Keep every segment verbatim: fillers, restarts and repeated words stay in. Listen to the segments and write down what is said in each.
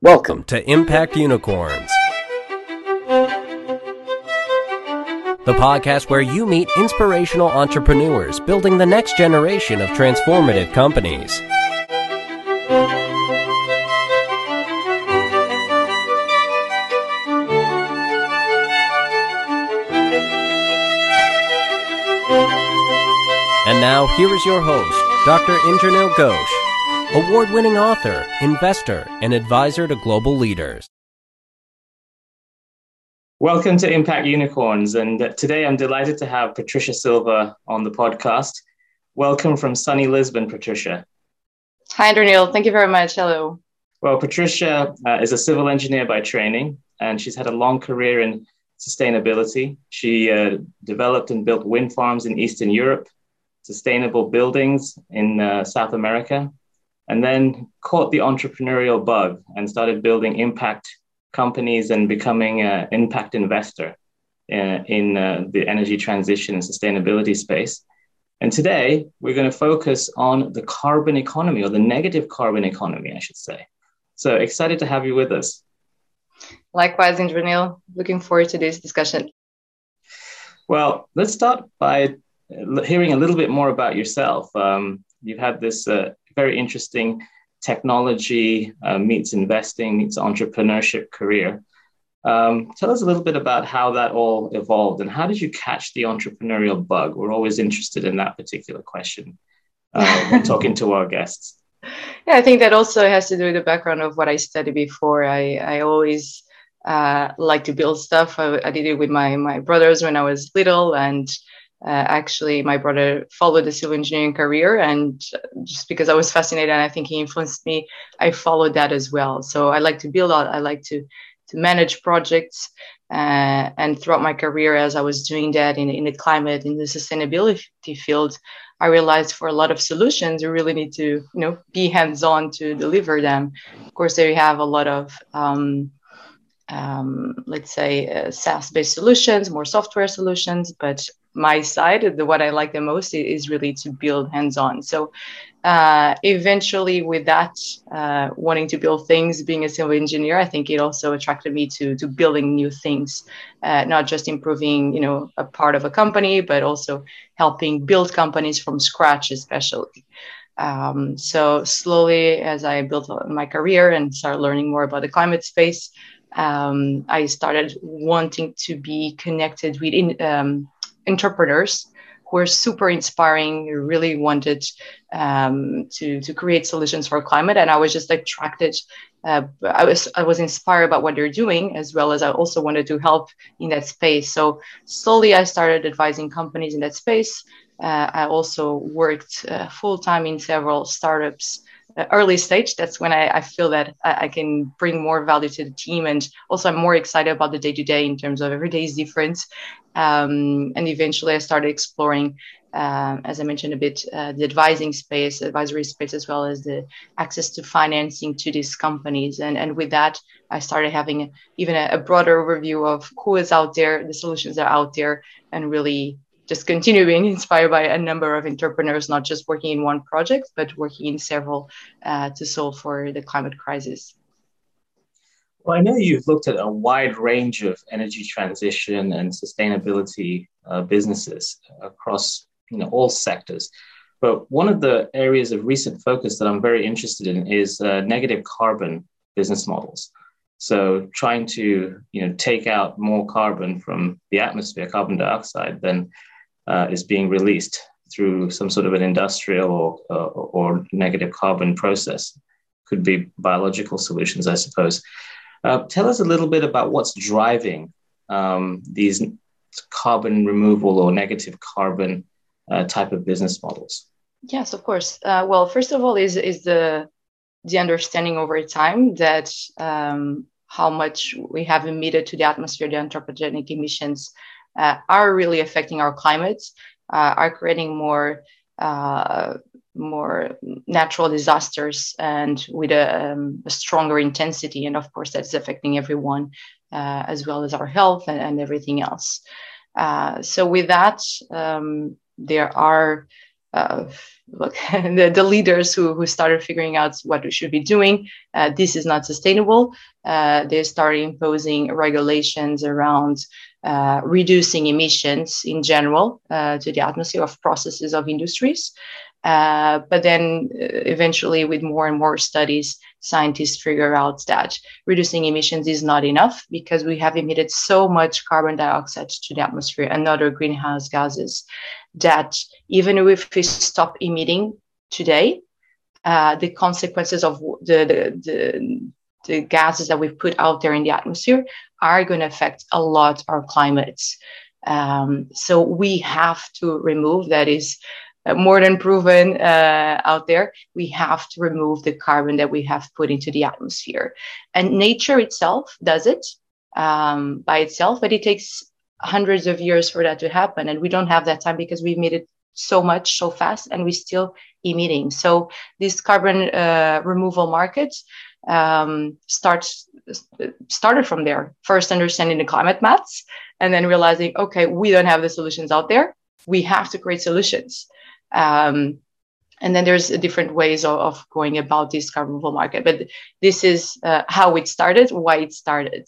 Welcome to Impact Unicorns, the podcast where you meet inspirational entrepreneurs building the next generation of transformative companies. And now, here is your host, Doctor Indranil Ghosh, award-winning author, investor, and advisor to global leaders. Welcome to Impact Unicorns, and today I'm delighted to have Patricia Silva on the podcast. Welcome from sunny Lisbon, Patricia. Hi, Indranil. Thank you very much. Hello. Well, Patricia uh, is a civil engineer by training, and she's had a long career in sustainability. She uh, developed and built wind farms in Eastern Europe, sustainable buildings in uh, South America, and then caught the entrepreneurial bug and started building impact companies and becoming an impact investor in, in uh, the energy transition and sustainability space. And today, we're going to focus on the carbon economy, or the negative carbon economy, I should say. So excited to have you with us. Likewise, Indranil, looking forward to this discussion. Well, let's start by hearing a little bit more about yourself. Um, you've had this uh, very interesting technology uh, meets investing, meets entrepreneurship career. Um, tell us a little bit about how that all evolved and how did you catch the entrepreneurial bug? We're always interested in that particular question uh, when talking to our guests. Yeah, I think that also has to do with the background of what I studied before. I, I always uh, like to build stuff. I, I did it with my, my brothers when I was little, and Uh, actually, my brother followed the civil engineering career, and just because I was fascinated and I think he influenced me, I followed that as well. So I like to build out, I like to to manage projects. Uh, and throughout my career, as I was doing that in, in the climate, in the sustainability field, I realized for a lot of solutions, you really need to you know be hands-on to deliver them. Of course, there you have a lot of um, um, let's say uh, SaaS-based solutions, more software solutions, but my side, the what I like the most is really to build hands-on. So uh, eventually with that, uh, wanting to build things, being a civil engineer, I think it also attracted me to to building new things, uh, not just improving, you know, a part of a company, but also helping build companies from scratch, especially. Um, so slowly, as I built my career and started learning more about the climate space, um, I started wanting to be connected with in, um, entrepreneurs who are super inspiring, who really wanted um, to, to create solutions for climate. And I was just attracted. Uh, I was I was inspired by what they're doing, as well as I also wanted to help in that space. So slowly I started advising companies in that space. Uh, I also worked uh, full-time in several startups, uh, early stage. That's when I, I feel that I, I can bring more value to the team. And also I'm more excited about the day-to-day in terms of every day is different. Um, and eventually I started exploring, um, as I mentioned a bit, uh, the advising space, advisory space, as well as the access to financing to these companies. And, and with that, I started having even a, a broader overview of who is out there, the solutions that are out there, and really just continue being inspired by a number of entrepreneurs, not just working in one project, but working in several uh, to solve for the climate crisis. Well, I know you've looked at a wide range of energy transition and sustainability uh, businesses across you know, all sectors. But one of the areas of recent focus that I'm very interested in is uh, negative carbon business models. So trying to you know, take out more carbon from the atmosphere, carbon dioxide, than Uh, is being released through some sort of an industrial or, uh, or negative carbon process. Could be biological solutions, I suppose. Uh, tell us a little bit about what's driving um, these carbon removal or negative carbon uh, type of business models. Yes, of course. Uh, well, first of all, is is the the understanding over time that um, how much we have emitted to the atmosphere, the anthropogenic emissions, Uh, are really affecting our climate, uh, are creating more uh, more natural disasters, and with a, um, a stronger intensity. And of course, that's affecting everyone, uh, as well as our health and, and everything else. Uh, so with that, um, there are uh, look, the, the leaders who, who started figuring out what we should be doing. Uh, this is not sustainable. Uh, they started imposing regulations around uh, reducing emissions in general uh, to the atmosphere of processes of industries. Uh, but then uh, eventually, with more and more studies, scientists figure out that reducing emissions is not enough because we have emitted so much carbon dioxide to the atmosphere and other greenhouse gases that even if we stop emitting today, uh, the consequences of the, the, the, the gases that we put out there in the atmosphere are going to affect a lot our climates. Um, so we have to remove that is more than proven uh, out there, we have to remove the carbon that we have put into the atmosphere. And nature itself does it um, by itself, but it takes hundreds of years for that to happen. And we don't have that time because we've made it so much, so fast, and we're still emitting. So this carbon uh, removal market um, starts started from there. First, understanding the climate maths, and then realizing, okay, we don't have the solutions out there. We have to create solutions. Um, and then there's different ways of, of going about this carbon removal market, but this is uh, how it started, why it started.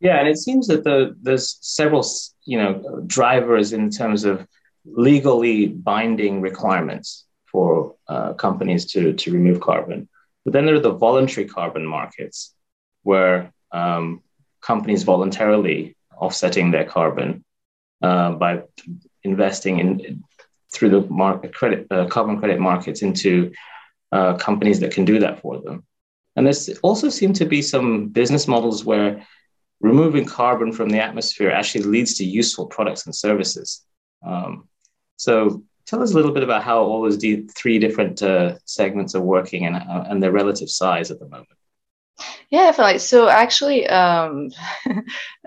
Yeah, and it seems that the, there's several, you know, drivers in terms of legally binding requirements for uh, companies to to remove carbon. But then there are the voluntary carbon markets, where um, companies voluntarily offsetting their carbon uh, by investing in. Through the market credit, uh, carbon credit markets into uh, companies that can do that for them. And there also seem to be some business models where removing carbon from the atmosphere actually leads to useful products and services. Um, so tell us a little bit about how all those d- three different uh, segments are working and, uh, and their relative size at the moment. Yeah, definitely. So actually, um,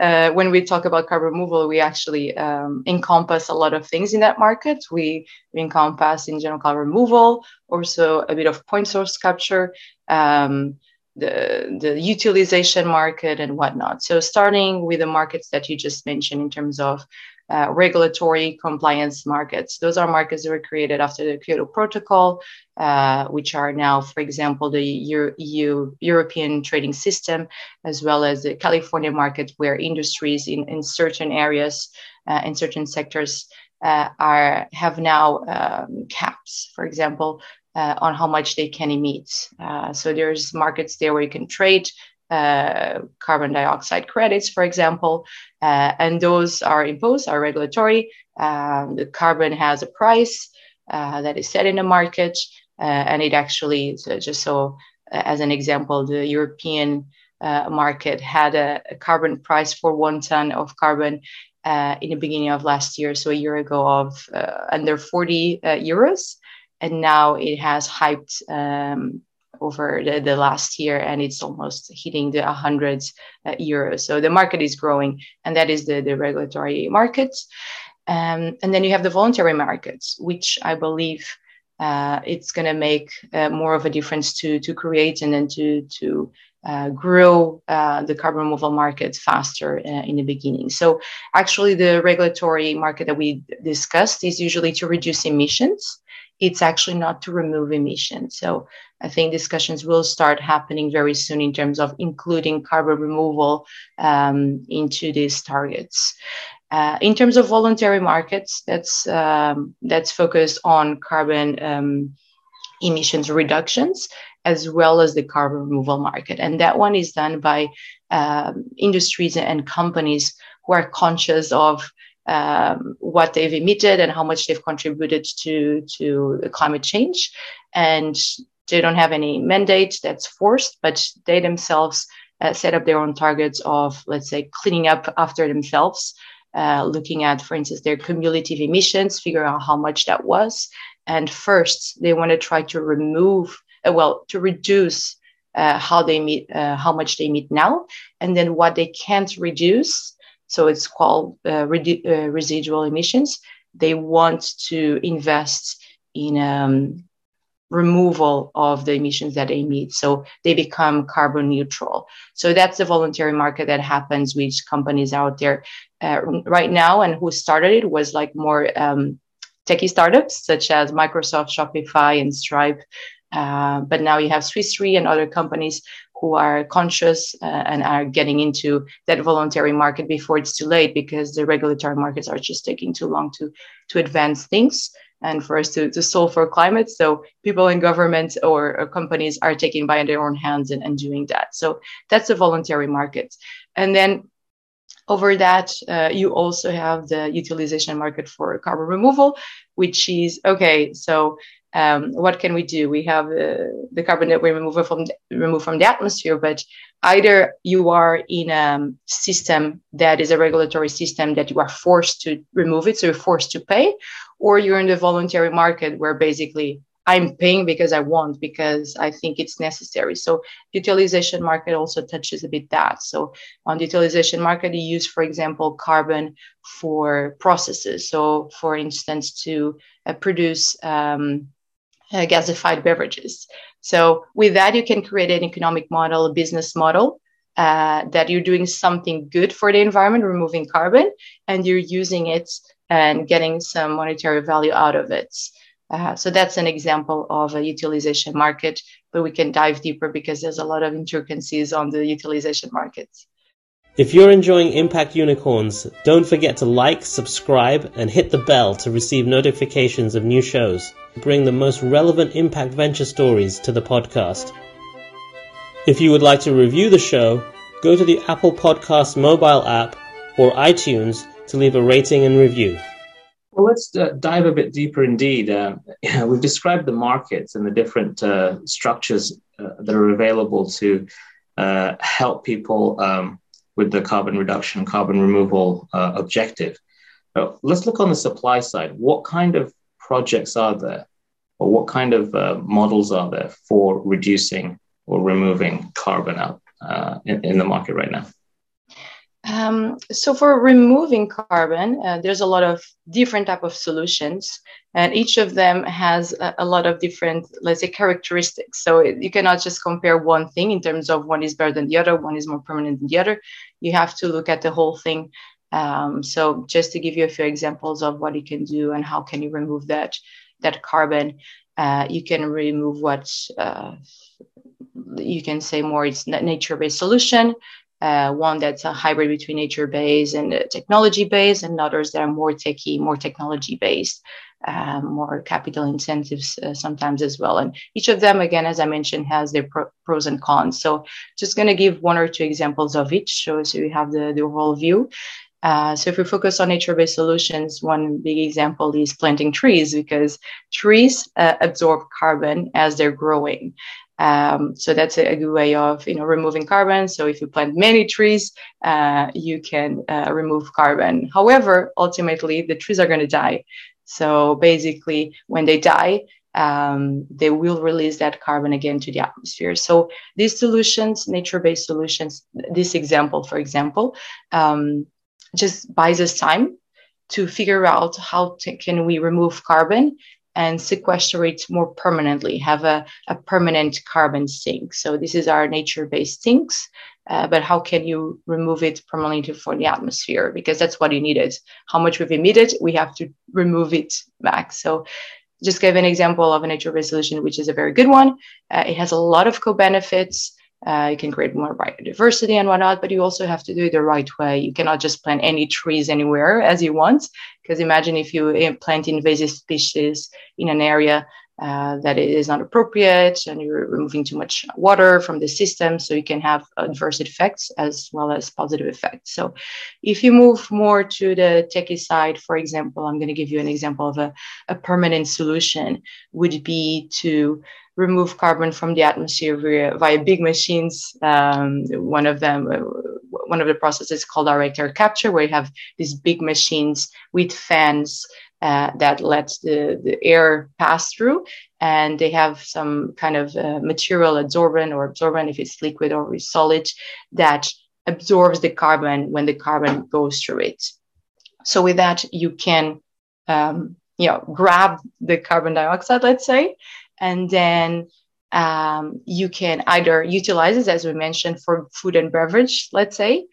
uh, when we talk about carbon removal, we actually um, encompass a lot of things in that market. We, we encompass in general carbon removal, also a bit of point source capture, um, the, the utilization market and whatnot. So starting with the markets that you just mentioned in terms of Uh, regulatory compliance markets. Those are markets that were created after the Kyoto Protocol, uh, which are now, for example, the Euro- EU European trading system, as well as the California market, where industries in, in certain areas, uh, in certain sectors, uh, are have now um, caps, for example, uh, on how much they can emit. Uh, so there's markets there where you can trade Uh, carbon dioxide credits, for example, uh, and those are imposed, are regulatory. Um, the carbon has a price uh, that is set in the market, uh, and it actually, so just so uh, as an example, the European uh, market had a, a carbon price for one ton of carbon uh, in the beginning of last year, so a year ago, of uh, under forty uh, euros, and now it has hyped um, over the, the last year, and it's almost hitting the one hundred uh, euros. So the market is growing, and that is the, the regulatory markets. Um, and then you have the voluntary markets, which I believe uh, it's going to make uh, more of a difference to, to create and then to, to uh, grow uh, the carbon removal market faster uh, in the beginning. So actually the regulatory market that we discussed is usually to reduce emissions. It's actually not to remove emissions. So I think discussions will start happening very soon in terms of including carbon removal um, into these targets. Uh, in terms of voluntary markets, that's um, that's focused on carbon um, emissions reductions, as well as the carbon removal market. And that one is done by um, industries and companies who are conscious of Um, what they've emitted and how much they've contributed to, to climate change. And they don't have any mandate that's forced, but they themselves uh, set up their own targets of, let's say, cleaning up after themselves, uh, looking at, for instance, their cumulative emissions, figuring out how much that was. And first, they want to try to remove, uh, well, to reduce uh, how they emit, uh, how much they emit now, and then what they can't reduce. So it's called uh, redu- uh, residual emissions. They want to invest in um, removal of the emissions that they emit. So they become carbon neutral. So that's the voluntary market that happens with companies out there uh, right now. And who started it was like more um, techie startups such as Microsoft, Shopify, and Stripe. Uh, but now you have Swiss Re and other companies who are conscious uh, and are getting into that voluntary market before it's too late, because the regulatory markets are just taking too long to, to advance things and for us to, to solve for climate. So people in government or, or companies are taking by their own hands and, and doing that. So that's a voluntary market. And then over that, uh, you also have the utilization market for carbon removal, which is, okay, so um, what can we do? We have uh, the carbon that we remove from, remove from the atmosphere, but either you are in a system that is a regulatory system that you are forced to remove it, so you're forced to pay, or you're in the voluntary market where basically I'm paying because I want, because I think it's necessary. So utilization market also touches a bit that. So on the utilization market, you use, for example, carbon for processes. So for instance, to uh, produce um, uh, gasified beverages. So with that, you can create an economic model, a business model, uh, that you're doing something good for the environment, removing carbon, and you're using it and getting some monetary value out of it. Uh, so that's an example of a utilization market, but we can dive deeper because there's a lot of intricacies on the utilization markets. If you're enjoying Impact Unicorns, don't forget to like, subscribe, and hit the bell to receive notifications of new shows. Bring the most relevant impact venture stories to the podcast. If you would like to review the show, go to the Apple Podcasts mobile app or iTunes to leave a rating and review. Well, let's uh, dive a bit deeper indeed. Uh, yeah, we've described the markets and the different uh, structures uh, that are available to uh, help people um, with the carbon reduction, carbon removal uh, objective. Uh, let's look on the supply side. What kind of projects are there, or what kind of uh, models are there for reducing or removing carbon out uh, in, in the market right now? Um, so for removing carbon, uh, there's a lot of different type of solutions, and each of them has a, a lot of different, let's say, characteristics. So it, you cannot just compare one thing in terms of one is better than the other, one is more permanent than the other. You have to look at the whole thing. Um, so just to give you a few examples of what you can do and how can you remove that, that carbon, uh, you can remove what uh, you can say more, it's nature-based solution. Uh, one that's a hybrid between nature-based and uh, technology-based, and others that are more techie, more technology-based, uh, more capital incentives uh, sometimes as well. And each of them, again, as I mentioned, has their pro- pros and cons. So just going to give one or two examples of each, so, so you have the, the overall view. Uh, so if we focus on nature-based solutions, one big example is planting trees, because trees uh, absorb carbon as they're growing. Um, so that's a, a good way of, you know, removing carbon. So if you plant many trees, uh, you can uh, remove carbon. However, ultimately, the trees are going to die. So basically, when they die, um, they will release that carbon again to the atmosphere. So these solutions, nature-based solutions, this example, for example, um, just buys us time to figure out how to, can we remove carbon and sequester it more permanently, have a, a permanent carbon sink. So this is our nature-based sinks, uh, but how can you remove it permanently from the atmosphere? Because that's what you needed. How much we've emitted, we have to remove it back. So just give an example of a nature-based solution, which is a very good one. Uh, it has a lot of co-benefits. Uh, you can create more biodiversity and whatnot, but you also have to do it the right way. You cannot just plant any trees anywhere as you want, because imagine if you plant invasive species in an area uh, that is not appropriate, and you're removing too much water from the system, so you can have adverse effects as well as positive effects. So if you move more to the techie side, for example, I'm going to give you an example of a, a permanent solution would be to remove carbon from the atmosphere via, via big machines. Um, one of them, one of the processes called direct air capture, where you have these big machines with fans uh, that let the, the air pass through, and they have some kind of uh, material adsorbent or absorbent, if it's liquid or solid, that absorbs the carbon when the carbon goes through it. So with that, you can um, you know, grab the carbon dioxide, let's say, and then um, you can either utilize it, as we mentioned, for food and beverage, let's say,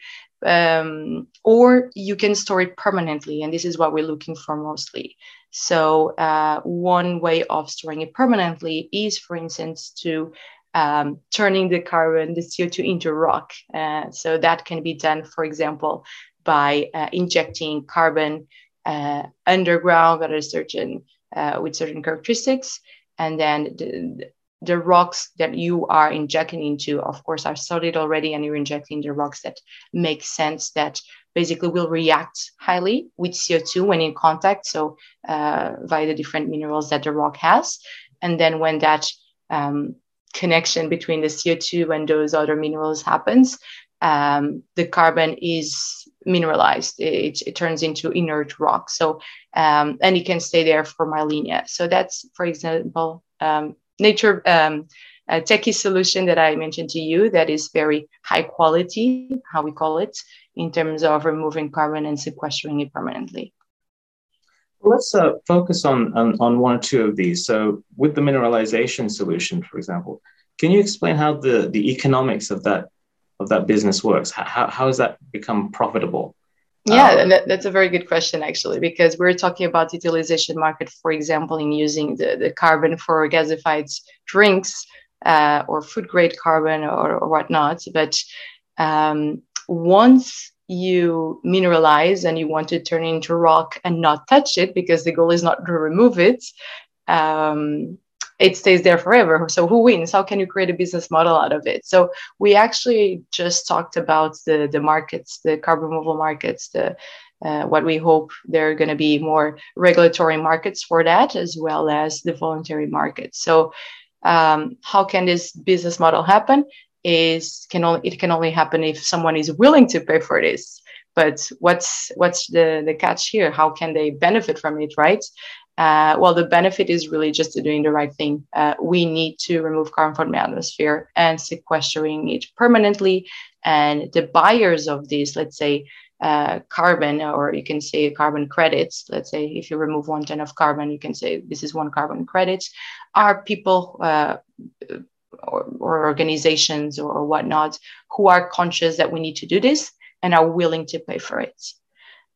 um, or you can store it permanently. And this is what we're looking for mostly. So uh, one way of storing it permanently is, for instance, to um, turning the carbon, the C O two into rock. Uh, so that can be done, for example, by uh, injecting carbon uh, underground at a certain, uh, with certain characteristics. And then the, the rocks that you are injecting into, of course, are solid already, and you're injecting the rocks that make sense, that basically will react highly with C O two when in contact, so uh, via the different minerals that the rock has. And then when that um, connection between the C O two and those other minerals happens, um, the carbon is mineralized. It, it turns into inert rock. So, um, and it can stay there for millennia. So that's, for example, um, nature, um, a techie solution that I mentioned to you that is very high quality, how we call it, in terms of removing carbon and sequestering it permanently. Let's uh, focus on, on, on one or two of these. So with the mineralization solution, for example, can you explain how the, the economics of that of that business works? How, how has that become profitable? Yeah, um, that, that's a very good question, actually, because we're talking about utilization market, for example, in using the, the carbon for gasified drinks uh, or food-grade carbon or, or whatnot. But um, once you mineralize and you want to turn it into rock and not touch it, because the goal is not to remove it, um, it stays there forever. So who wins? How can you create a business model out of it? So we actually just talked about the, the markets, the carbon removal markets, the uh, what we hope there are going to be more regulatory markets for that, as well as the voluntary market. So um, how can this business model happen? Is can only it can only happen if someone is willing to pay for this. But what's what's the, the catch here? How can they benefit from it, right? Uh, well, the benefit is really just doing the right thing. Uh, we need to remove carbon from the atmosphere and sequestering it permanently. And the buyers of this, let's say, uh, carbon, or you can say carbon credits, let's say if you remove one ton of carbon, you can say this is one carbon credit, are people uh, or, or organizations or, or whatnot who are conscious that we need to do this and are willing to pay for it.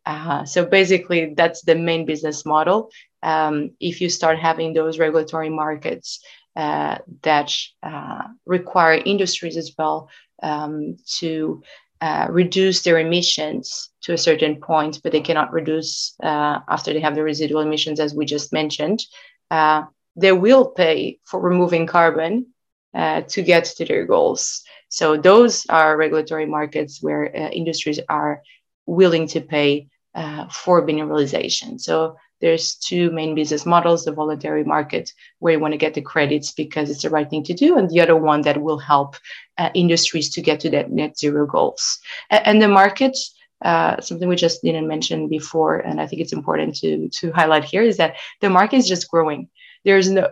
Uh, so basically, that's the main business model. Um, if you start having those regulatory markets uh, that uh, require industries as well um, to uh, reduce their emissions to a certain point, but they cannot reduce uh, after they have the residual emissions, as we just mentioned, uh, they will pay for removing carbon uh, to get to their goals. So those are regulatory markets where uh, industries are willing to pay uh, for mineralization. So there's two main business models: the voluntary market, where you want to get the credits because it's the right thing to do, and the other one that will help uh, industries to get to that net zero goals. A- and the market, uh, something we just didn't mention before, and I think it's important to, to highlight here, is that the market is just growing. There's no,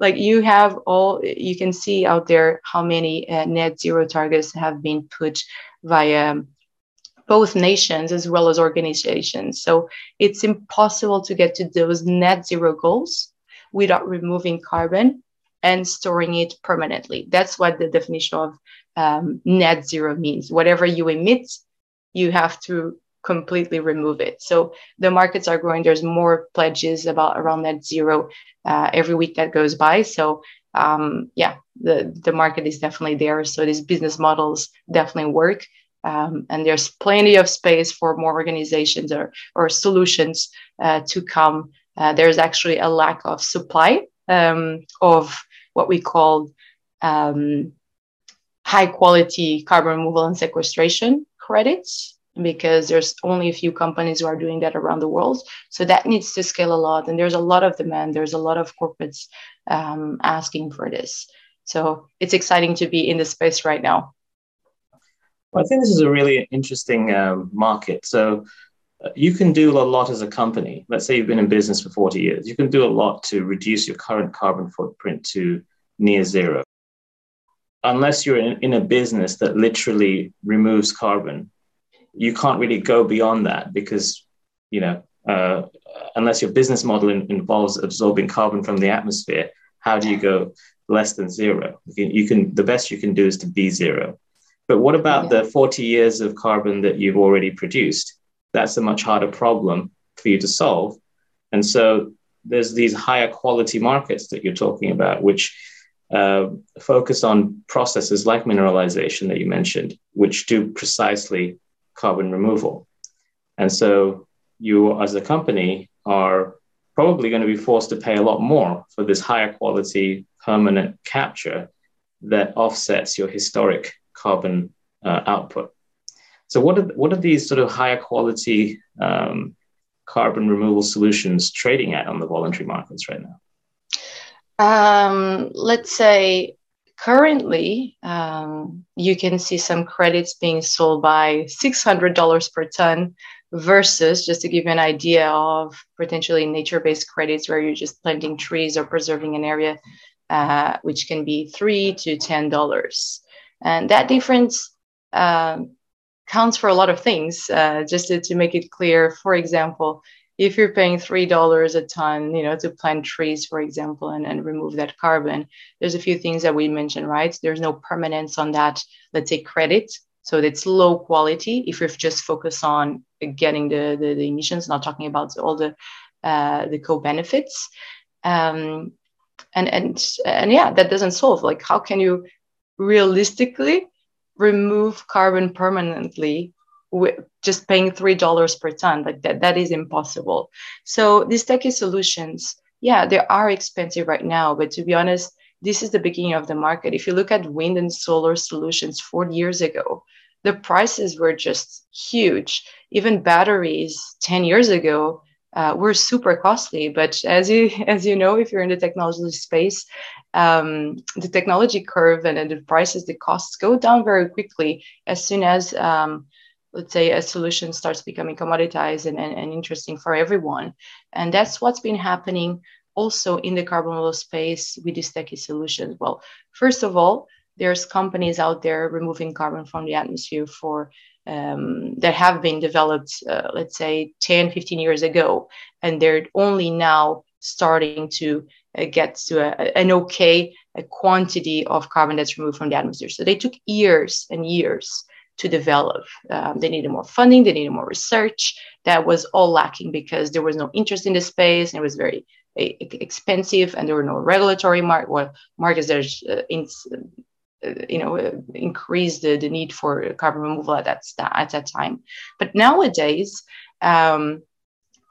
like you have all, you can see out there how many uh, net zero targets have been put via both nations as well as organizations. So it's impossible to get to those net zero goals without removing carbon and storing it permanently. That's what the definition of um, net zero means. Whatever you emit, you have to completely remove it. So the markets are growing. There's more pledges about around net zero uh, every week that goes by. So um, yeah, the, the market is definitely there. So these business models definitely work. Um, and there's plenty of space for more organizations or, or solutions uh, to come. Uh, there's actually a lack of supply um, of what we call um, high quality carbon removal and sequestration credits, because there's only a few companies who are doing that around the world. So that needs to scale a lot. And there's a lot of demand. There's a lot of corporates um, asking for this. So it's exciting to be in the space right now. Well, I think this is a really interesting um, market. So uh, you can do a lot as a company. Let's say you've been in business for forty years. You can do a lot to reduce your current carbon footprint to near zero. Unless you're in, in a business that literally removes carbon, you can't really go beyond that because, you know, uh, unless your business model in, involves absorbing carbon from the atmosphere, how do you go less than zero? You can, you can the best you can do is to be zero. But what about yeah. the forty years of carbon that you've already produced? That's a much harder problem for you to solve. And so there's these higher quality markets that you're talking about, which uh, focus on processes like mineralization that you mentioned, which do precisely carbon removal. And so you as a company are probably going to be forced to pay a lot more for this higher quality permanent capture that offsets your historic carbon uh, output. So what are, what are these sort of higher quality um, carbon removal solutions trading at on the voluntary markets right now? Um, let's say currently um, you can see some credits being sold by six hundred dollars per ton versus, just to give you an idea of potentially nature-based credits where you're just planting trees or preserving an area, uh, which can be three to ten dollars. And that difference uh, counts for a lot of things, uh, just to, to make it clear. For example, if you're paying three dollars a ton, you know, to plant trees, for example, and, and remove that carbon, there's a few things that we mentioned, right? There's no permanence on that, let's say, credit. So that's low quality if you're just focused on getting the, the, the emissions, not talking about all the uh, the co-benefits. Um, and, and, and yeah, that doesn't solve. Like, how can you realistically remove carbon permanently with just paying three dollars per ton? Like that, that is impossible. So these techie solutions, yeah, they are expensive right now. But to be honest, this is the beginning of the market. If you look at wind and solar solutions forty years ago, the prices were just huge. Even batteries ten years ago uh, were super costly. But as you as you know, if you're in the technology space, um, the technology curve and, and the prices, the costs go down very quickly as soon as, um, let's say, a solution starts becoming commoditized and, and, and interesting for everyone. And that's what's been happening also in the carbon removal space with these techie solutions. Well, first of all, there's companies out there removing carbon from the atmosphere for um, that have been developed, uh, let's say, ten, fifteen years ago, and they're only now starting to uh, get to a, an okay a quantity of carbon that's removed from the atmosphere. So they took years and years to develop. Um, they needed more funding, they needed more research. That was all lacking because there was no interest in the space, and it was very expensive, and there were no regulatory mark well, markets that uh, in, uh, you know uh, increased the, the need for carbon removal at that st- at that time. But nowadays, um,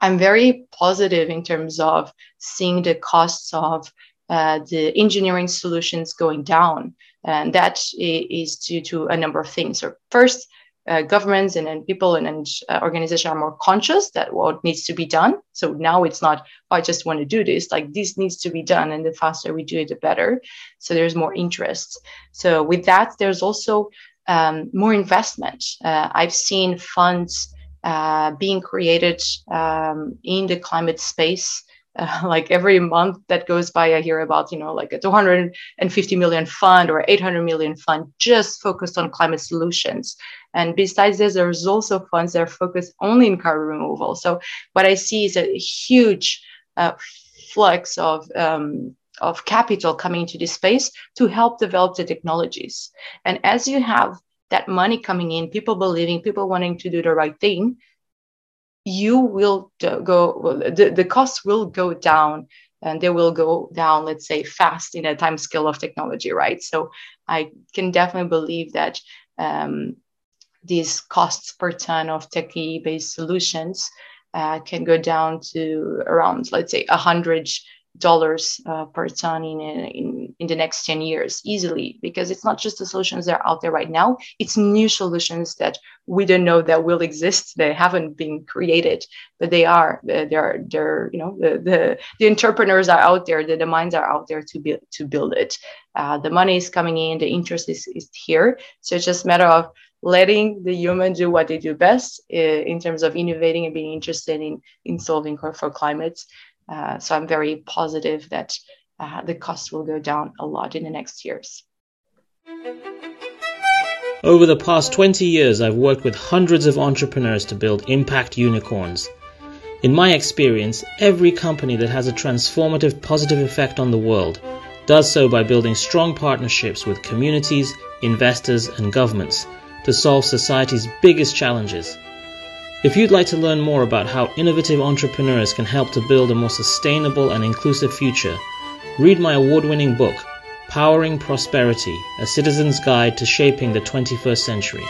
I'm very positive in terms of seeing the costs of uh, the engineering solutions going down, and that is due to a number of things. So first, uh, governments and, and people and, and uh, organizations are more conscious that what needs to be done. So now it's not, oh, I just want to do this, like this needs to be done. And the faster we do it, the better. So there's more interest. So with that, there's also um, more investment. Uh, I've seen funds uh, being created um, in the climate space. Uh, like every month that goes by, I hear about, you know, like a two hundred fifty million fund or eight hundred million fund just focused on climate solutions. And besides this, there's also funds that are focused only in carbon removal. So what I see is a huge uh, flux of um, of capital coming into this space to help develop the technologies. And as you have that money coming in, people believing, people wanting to do the right thing, you will go, the, the costs will go down, and they will go down, let's say, fast in a time scale of technology, right? So I can definitely believe that um, these costs per ton of techie-based solutions uh, can go down to around, let's say, one hundred dollars uh, per ton in, in, in the next ten years easily, because it's not just the solutions that are out there right now. It's new solutions that we don't know that will exist. They haven't been created, but they are. They're, they're you know, the, the, the entrepreneurs are out there. The, the minds are out there to build, to build it. Uh, the money is coming in. The interest is, is here. So it's just a matter of letting the human do what they do best uh, in terms of innovating and being interested in, in solving for climate. Uh, so I'm very positive that uh, the cost will go down a lot in the next years. Over the past twenty years, I've worked with hundreds of entrepreneurs to build Impact Unicorns. In my experience, every company that has a transformative positive effect on the world does so by building strong partnerships with communities, investors, and governments to solve society's biggest challenges. If you'd like to learn more about how innovative entrepreneurs can help to build a more sustainable and inclusive future, read my award-winning book, Powering Prosperity, A Citizen's Guide to Shaping the twenty-first Century.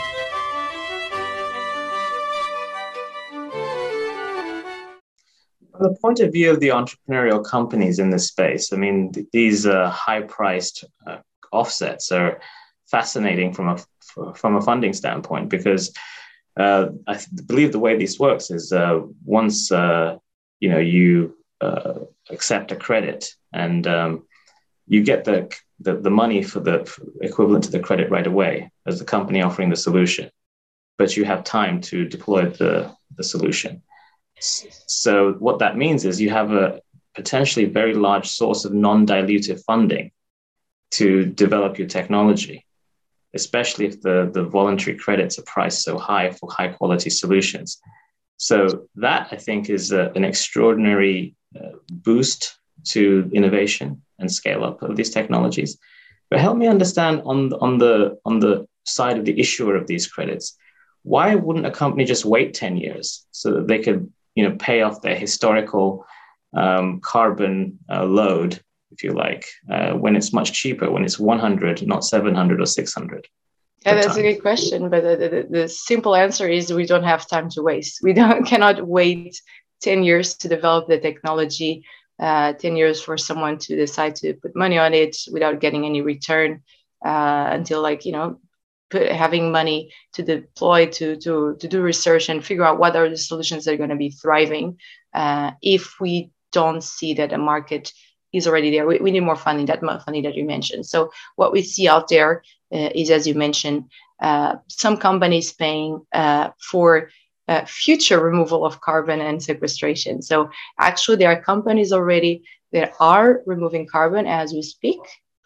From the point of view of the entrepreneurial companies in this space, I mean, th- these uh, high-priced uh, offsets are fascinating from a f- from a funding standpoint, because uh, I th- believe the way this works is uh, once uh, you know you uh, accept a credit and um, you get the, the the money for the for equivalent to the credit right away as the company offering the solution, but you have time to deploy the the solution. So what that means is you have a potentially very large source of non-dilutive funding to develop your technology, especially if the, the voluntary credits are priced so high for high quality solutions. So that, I think, is a, an extraordinary uh, boost to innovation and scale up of these technologies. But help me understand on the, on the, on the side of the issuer of these credits, why wouldn't a company just wait ten years so that they could you know, pay off their historical um, carbon uh, load, if you like, uh, when it's much cheaper, when it's one hundred, not seven hundred or six hundred? Yeah, that's time. A good question. But the, the, the simple answer is we don't have time to waste. We don't cannot wait ten years to develop the technology, uh, ten years for someone to decide to put money on it without getting any return uh, until like, you know, having money to deploy, to, to, to do research and figure out what are the solutions that are going to be thriving uh, if we don't see that the market is already there. We, we need more funding, that funding that you mentioned. So what we see out there uh, is, as you mentioned, uh, some companies paying uh, for uh, future removal of carbon and sequestration. So actually there are companies already that are removing carbon as we speak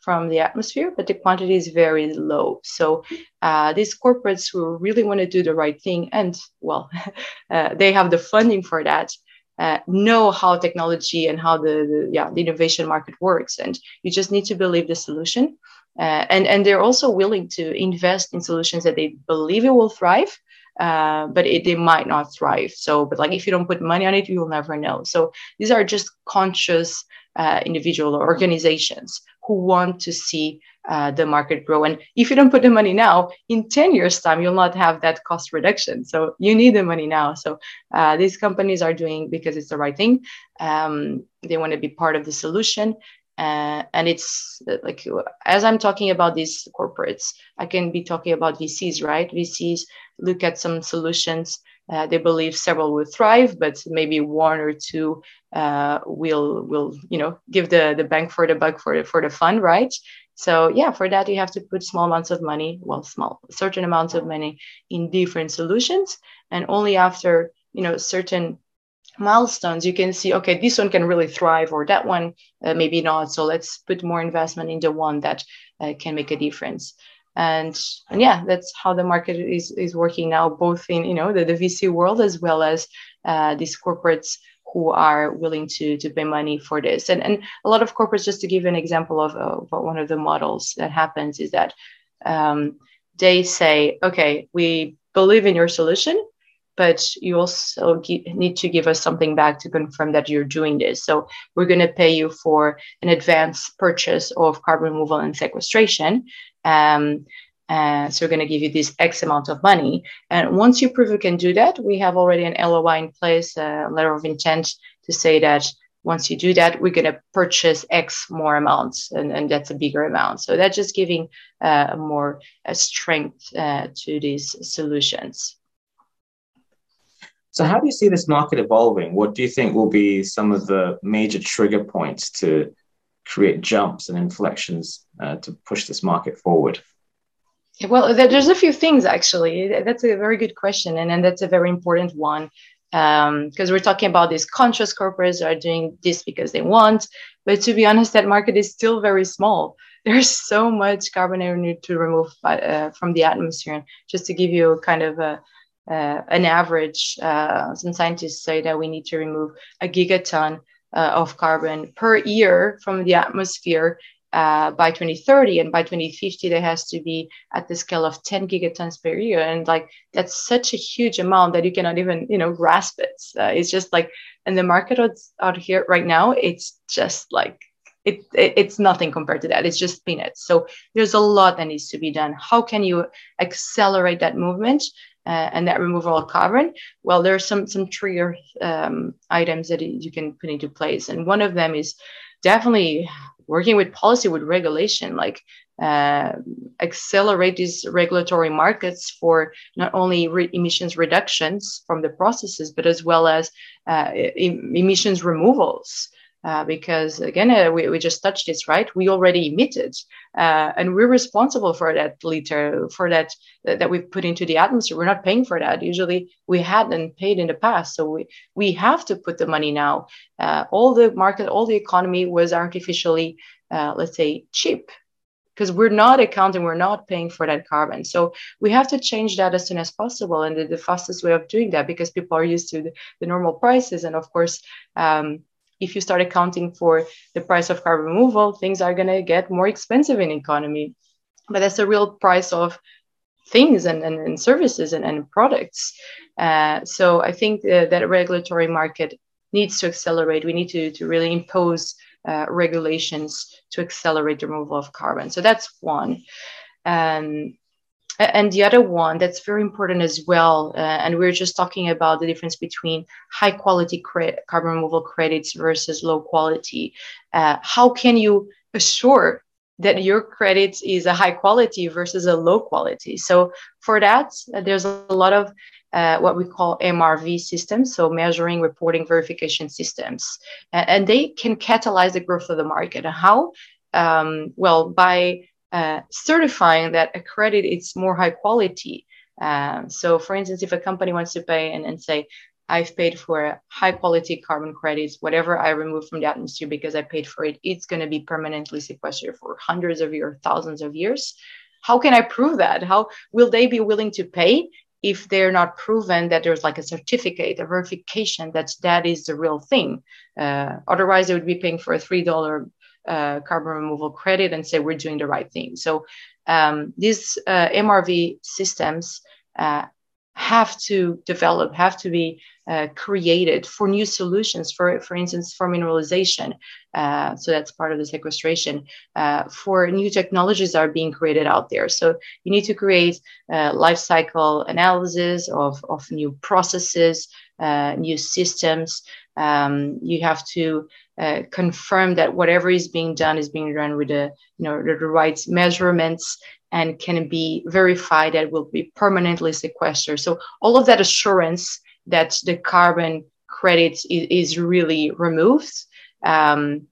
from the atmosphere, but the quantity is very low. So uh, these corporates who really want to do the right thing, and well, uh, they have the funding for that, uh, know how technology and how the, the yeah the innovation market works. And you just need to believe the solution. Uh, and, and they're also willing to invest in solutions that they believe it will thrive, uh, but it, they might not thrive. So, but like if you don't put money on it, you will never know. So these are just conscious uh, individual or organizations who want to see uh, the market grow. And if you don't put the money now, in ten years time, you'll not have that cost reduction. So you need the money now. So uh, these companies are doing because it's the right thing. Um, they want to be part of the solution. Uh, and it's like, as I'm talking about these corporates, I can be talking about V Cs, right? V Cs look at some solutions. Uh, they believe several will thrive, but maybe one or two uh, will will you know give the, the bang for the buck for the, for the fun, right? So yeah, for that you have to put small amounts of money, well, small certain amounts of money in different solutions, and only after you know certain milestones you can see, okay, this one can really thrive, or that one uh, maybe not. So let's put more investment in the one that uh, can make a difference. And, and yeah, that's how the market is, is working now, both in you know the, the V C world as well as uh, these corporates who are willing to, to pay money for this. And, and a lot of corporates, just to give you an example of, of one of the models that happens is that um, they say, okay, we believe in your solution, but you also ge- need to give us something back to confirm that you're doing this. So we're going to pay you for an advance purchase of carbon removal and sequestration. Um, uh, so we're going to give you this X amount of money. And once you prove you can do that, we have already an L O I in place, a letter of intent to say that once you do that, we're going to purchase X more amounts, and, and that's a bigger amount. So that's just giving uh, more uh, strength uh, to these solutions. So how do you see this market evolving? What do you think will be some of the major trigger points to create jumps and inflections uh, to push this market forward? Well, there's a few things, actually. That's a very good question. And, and that's a very important one, because um, we're talking about these conscious corporates are doing this because they want. But to be honest, that market is still very small. There's so much carbon we need to remove uh, from the atmosphere. And just to give you kind of a uh, an average, uh, some scientists say that we need to remove a gigaton Uh, of carbon per year from the atmosphere uh, by twenty thirty, and by twenty fifty there has to be at the scale of ten gigatons per year. And like that's such a huge amount that you cannot even, you know, grasp it. Uh, it's just like, and the market out, out here right now, it's just like It, it, it's nothing compared to that. It's just peanuts. So there's a lot that needs to be done. How can you accelerate that movement uh, and that removal of carbon? Well, there are some some trigger um, items that you can put into place. And one of them is definitely working with policy, with regulation, like uh, accelerate these regulatory markets for not only re- emissions reductions from the processes, but as well as uh, em- emissions removals. Uh, because again, uh, we, we just touched this, right? We already emitted, uh, and we're responsible for that liter, for that that we've put into the atmosphere. We're not paying for that. Usually, we hadn't paid in the past, so we we have to put the money now. Uh, all the market, all the economy was artificially, uh, let's say, cheap, because we're not accounting, we're not paying for that carbon. So we have to change that as soon as possible, and the, the fastest way of doing that, because people are used to the, the normal prices, and of course. Um, If you start accounting for the price of carbon removal, things are going to get more expensive in the economy. But that's the real price of things and, and, and services and, and products. Uh, so I think uh, that regulatory market needs to accelerate. We need to, to really impose uh, regulations to accelerate the removal of carbon. So that's one. Um, And the other one that's very important as well, uh, and we're just talking about the difference between high quality cre- carbon removal credits versus low quality. Uh, how can you assure that your credit is a high quality versus a low quality? So for that, uh, there's a lot of uh, what we call M R V systems, so measuring, reporting, verification systems, uh, and they can catalyze the growth of the market. And how? Um, well, by Uh, certifying that a credit is more high quality. Um, so, for instance, if a company wants to pay and, and say, I've paid for high quality carbon credits, whatever I remove from the atmosphere because I paid for it, it's going to be permanently sequestered for hundreds of years, thousands of years. How can I prove that? How will they be willing to pay if they're not proven that there's like a certificate, a verification that that is the real thing? Uh, otherwise, they would be paying for a three dollars Uh, carbon removal credit and say we're doing the right thing. So um, these uh, M R V systems uh, have to develop, have to be uh, created for new solutions, for for instance, for mineralization. Uh, so that's part of the sequestration, uh, for new technologies that are being created out there. So you need to create uh, life cycle analysis of, of new processes, uh, new systems. Um, you have to uh, confirm that whatever is being done is being done with the, you know, the, the right measurements and can be verified that will be permanently sequestered. So all of that assurance that the carbon credit is, is really removed um,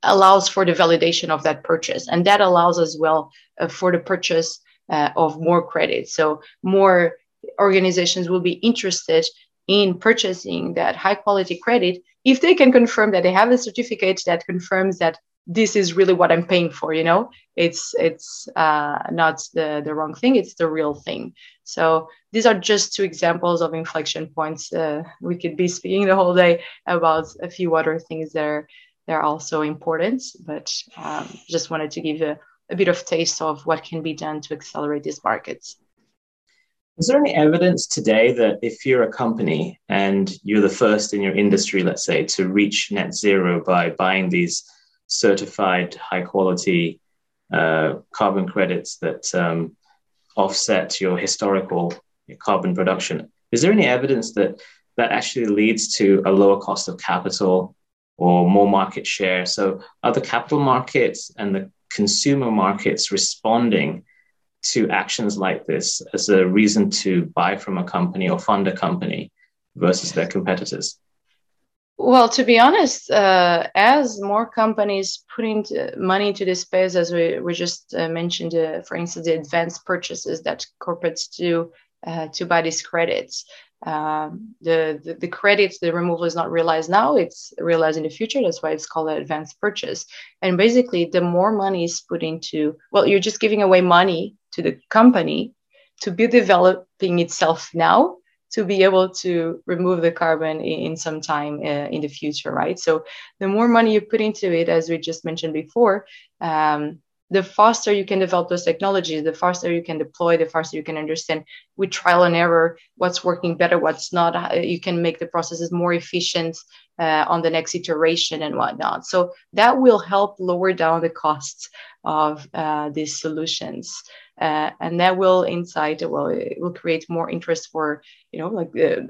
allows for the validation of that purchase. And that allows as well uh, for the purchase uh, of more credit. So more organizations will be interested in purchasing that high quality credit if they can confirm that they have a certificate that confirms that this is really what I'm paying for, you know, it's it's uh, not the, the wrong thing, it's the real thing. So these are just two examples of inflection points. Uh, we could be speaking the whole day about a few other things that are, that are also important, but um, just wanted to give a, a bit of taste of what can be done to accelerate these markets. Is there any evidence today that if you're a company and you're the first in your industry, let's say, to reach net zero by buying these certified high quality uh, carbon credits that um, offset your historical carbon production, is there any evidence that that actually leads to a lower cost of capital or more market share? So are the capital markets and the consumer markets responding to actions like this as a reason to buy from a company or fund a company versus their competitors? Well, to be honest, uh, as more companies put in money into this space, as we, we just uh, mentioned, uh, for instance, the advanced purchases that corporates do uh, to buy these credits, um, the, the, the credits, the removal is not realized now, it's realized in the future. That's why it's called an advanced purchase. And basically, the more money is put into, well, you're just giving away money to the company to be developing itself now to be able to remove the carbon in, in some time uh, in the future, right? So the more money you put into it, as we just mentioned before, um, the faster you can develop those technologies, the faster you can deploy, the faster you can understand with trial and error what's working better, what's not. You can make the processes more efficient uh, on the next iteration and whatnot. So that will help lower down the costs of uh, these solutions. Uh, and that will incite, well, it will create more interest for, you know, like uh,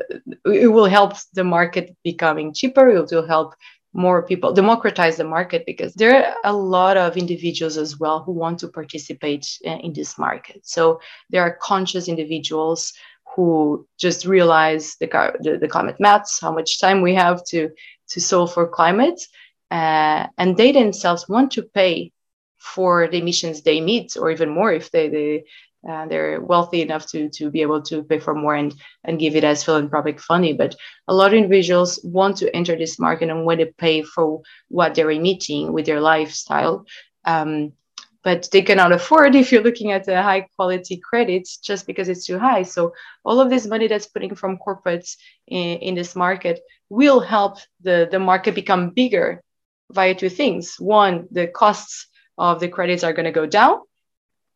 it will help the market becoming cheaper. It will help more people, democratize the market, because there are a lot of individuals as well who want to participate in this market. So there are conscious individuals who just realize the, the, the climate matters, how much time we have to, to solve for climate. Uh, and they themselves want to pay for the emissions they meet, or even more if they, they, uh, they're wealthy enough to, to be able to pay for more and, and give it as philanthropic funding. But a lot of individuals want to enter this market and want to pay for what they're emitting with their lifestyle. Um, but they cannot afford if you're looking at the high quality credits, just because it's too high. So all of this money that's putting from corporates in, in this market will help the, the market become bigger via two things. One, the costs of the credits are going to go down.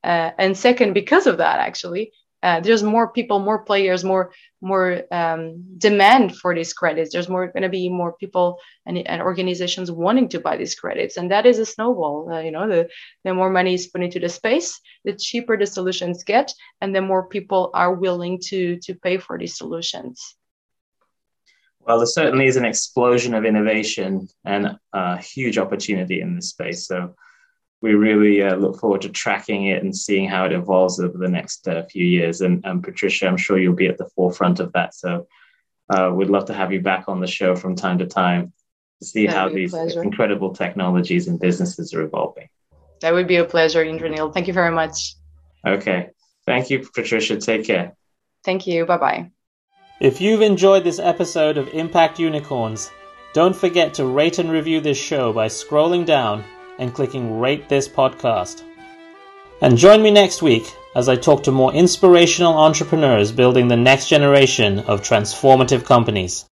Uh, and second, because of that, actually, uh, there's more people, more players, more more um, demand for these credits. There's more going to be more people and, and organizations wanting to buy these credits. And that is a snowball. Uh, you know, the, the more money is put into the space, the cheaper the solutions get, and the more people are willing to, to pay for these solutions. Well, there certainly is an explosion of innovation and a huge opportunity in this space. So we really uh, look forward to tracking it and seeing how it evolves over the next uh, few years. And, and Patricia, I'm sure you'll be at the forefront of that. So uh, we'd love to have you back on the show from time to time to see how these pleasure. incredible technologies and businesses are evolving. That would be a pleasure, Indranil. Thank you very much. Okay. Thank you, Patricia. Take care. Thank you. Bye-bye. If you've enjoyed this episode of Impact Unicorns, don't forget to rate and review this show by scrolling down and clicking Rate This Podcast. And join me next week as I talk to more inspirational entrepreneurs building the next generation of transformative companies.